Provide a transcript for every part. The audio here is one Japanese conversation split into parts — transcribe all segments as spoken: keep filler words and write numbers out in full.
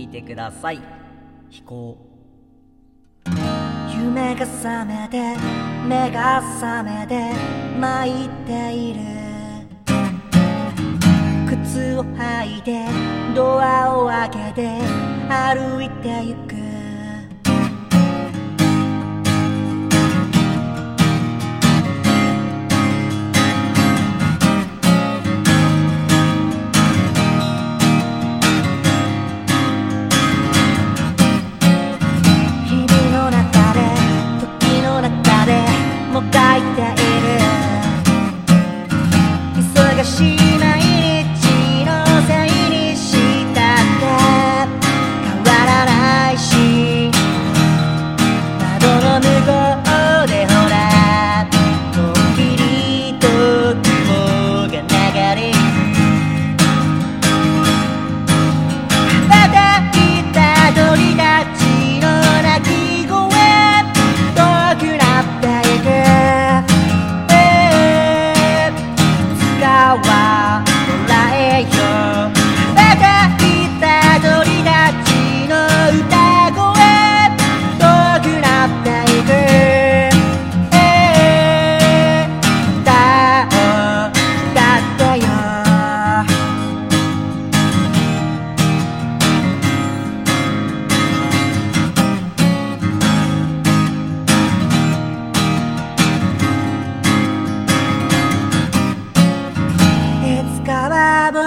聞いてください。飛行。夢が覚めて目が覚めて巻いている。靴を履いてドアを開けて歩いてゆく。忙しい毎日のせいにしたって変わらないし、窓の向こうでほらのんびりと雲が流れる。羽ばたいた鳥たちの鳴き声遠くなっていく。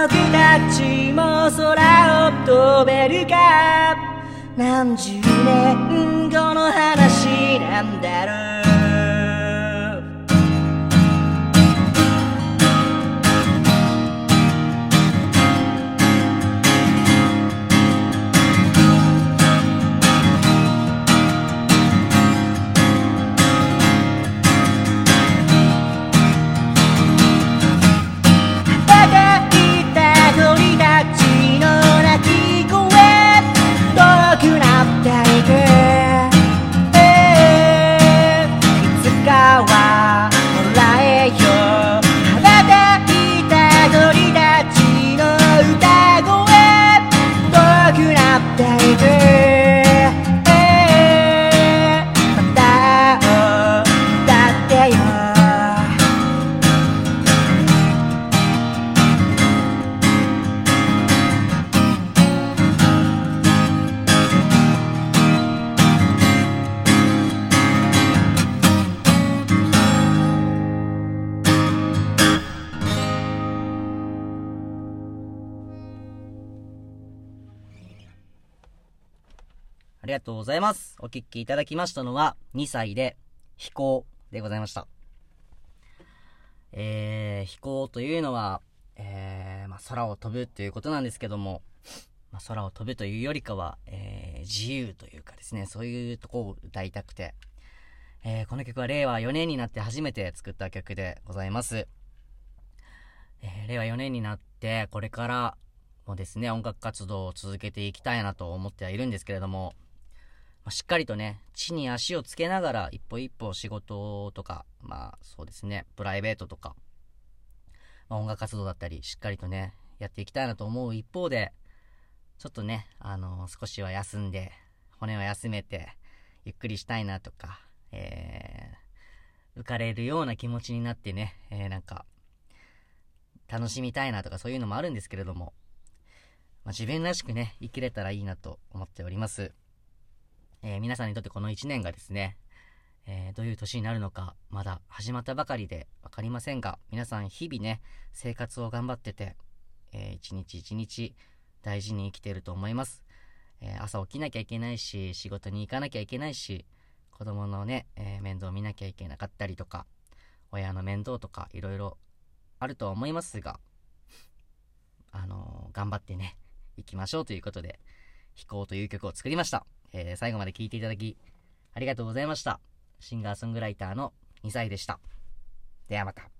僕たちも空を飛べるか。何十年後の話なんだろう。ありがとうございます。お聞きいただきましたのは、にさいで飛行でございました。えー、飛行というのは、えー、まあ、空を飛ぶということなんですけども、まあ、空を飛ぶというよりかは、えー、自由というかですね、そういうとこを歌いたくて、えー、この曲はれいわよねんになって初めて作った曲でございます。えー、れいわよねんになって、これからもですね、音楽活動を続けていきたいなと思ってはいるんですけれども、しっかりとね、地に足をつけながら一歩一歩仕事とか、まあそうですね、プライベートとか、まあ、音楽活動だったり、しっかりとね、やっていきたいなと思う一方で、ちょっとね、あのー、少しは休んで、骨を休めて、ゆっくりしたいなとか、えー、浮かれるような気持ちになってね、えー、なんか、楽しみたいなとかそういうのもあるんですけれども、まあ、自分らしくね、生きれたらいいなと思っております。えー、皆さんにとってこのいちねんがですね、えー、どういう年になるのかまだ始まったばかりで分かりませんが、皆さん日々ね、生活を頑張ってて、えー、一日一日大事に生きていると思います。えー、朝起きなきゃいけないし、仕事に行かなきゃいけないし、子供のね、えー、面倒見なきゃいけなかったりとか、親の面倒とかいろいろあるとは思いますが、あのー、頑張ってね、行きましょうということで、飛行という曲を作りました。えー、最後まで聴いていただきありがとうございました。シンガーソングライターのにさいでした。ではまた。